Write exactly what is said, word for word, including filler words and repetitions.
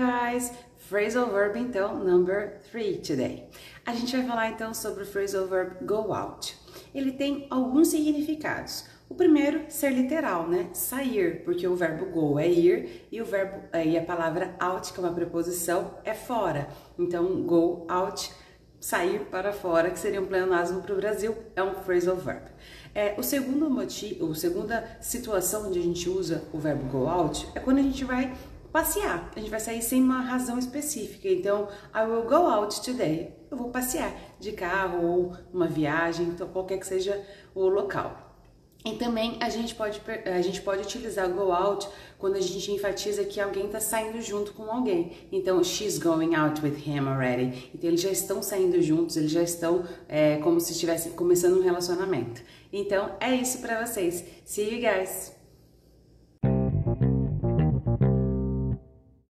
Guys, phrasal verb então number three today. A gente vai falar então sobre o phrasal verb go out. Ele tem alguns significados. O primeiro, ser literal, né? Sair, porque o verbo go é ir e o verbo e a palavra out, que é uma preposição, é fora. Então go out, sair para fora, que seria um pleonasmo para o Brasil, é um phrasal verb. É, o segundo motivo, a segunda situação onde a gente usa o verbo go out é quando a gente vai passear, a gente vai sair sem uma razão específica. Então, I will go out today. Eu vou passear de carro ou uma viagem, então qualquer que seja o local. E também a gente pode, a gente pode utilizar go out quando a gente enfatiza que alguém está saindo junto com alguém. Então, she's going out with him already. Então, eles já estão saindo juntos, eles já estão é, como se estivessem começando um relacionamento. Então, é isso para vocês. See you guys!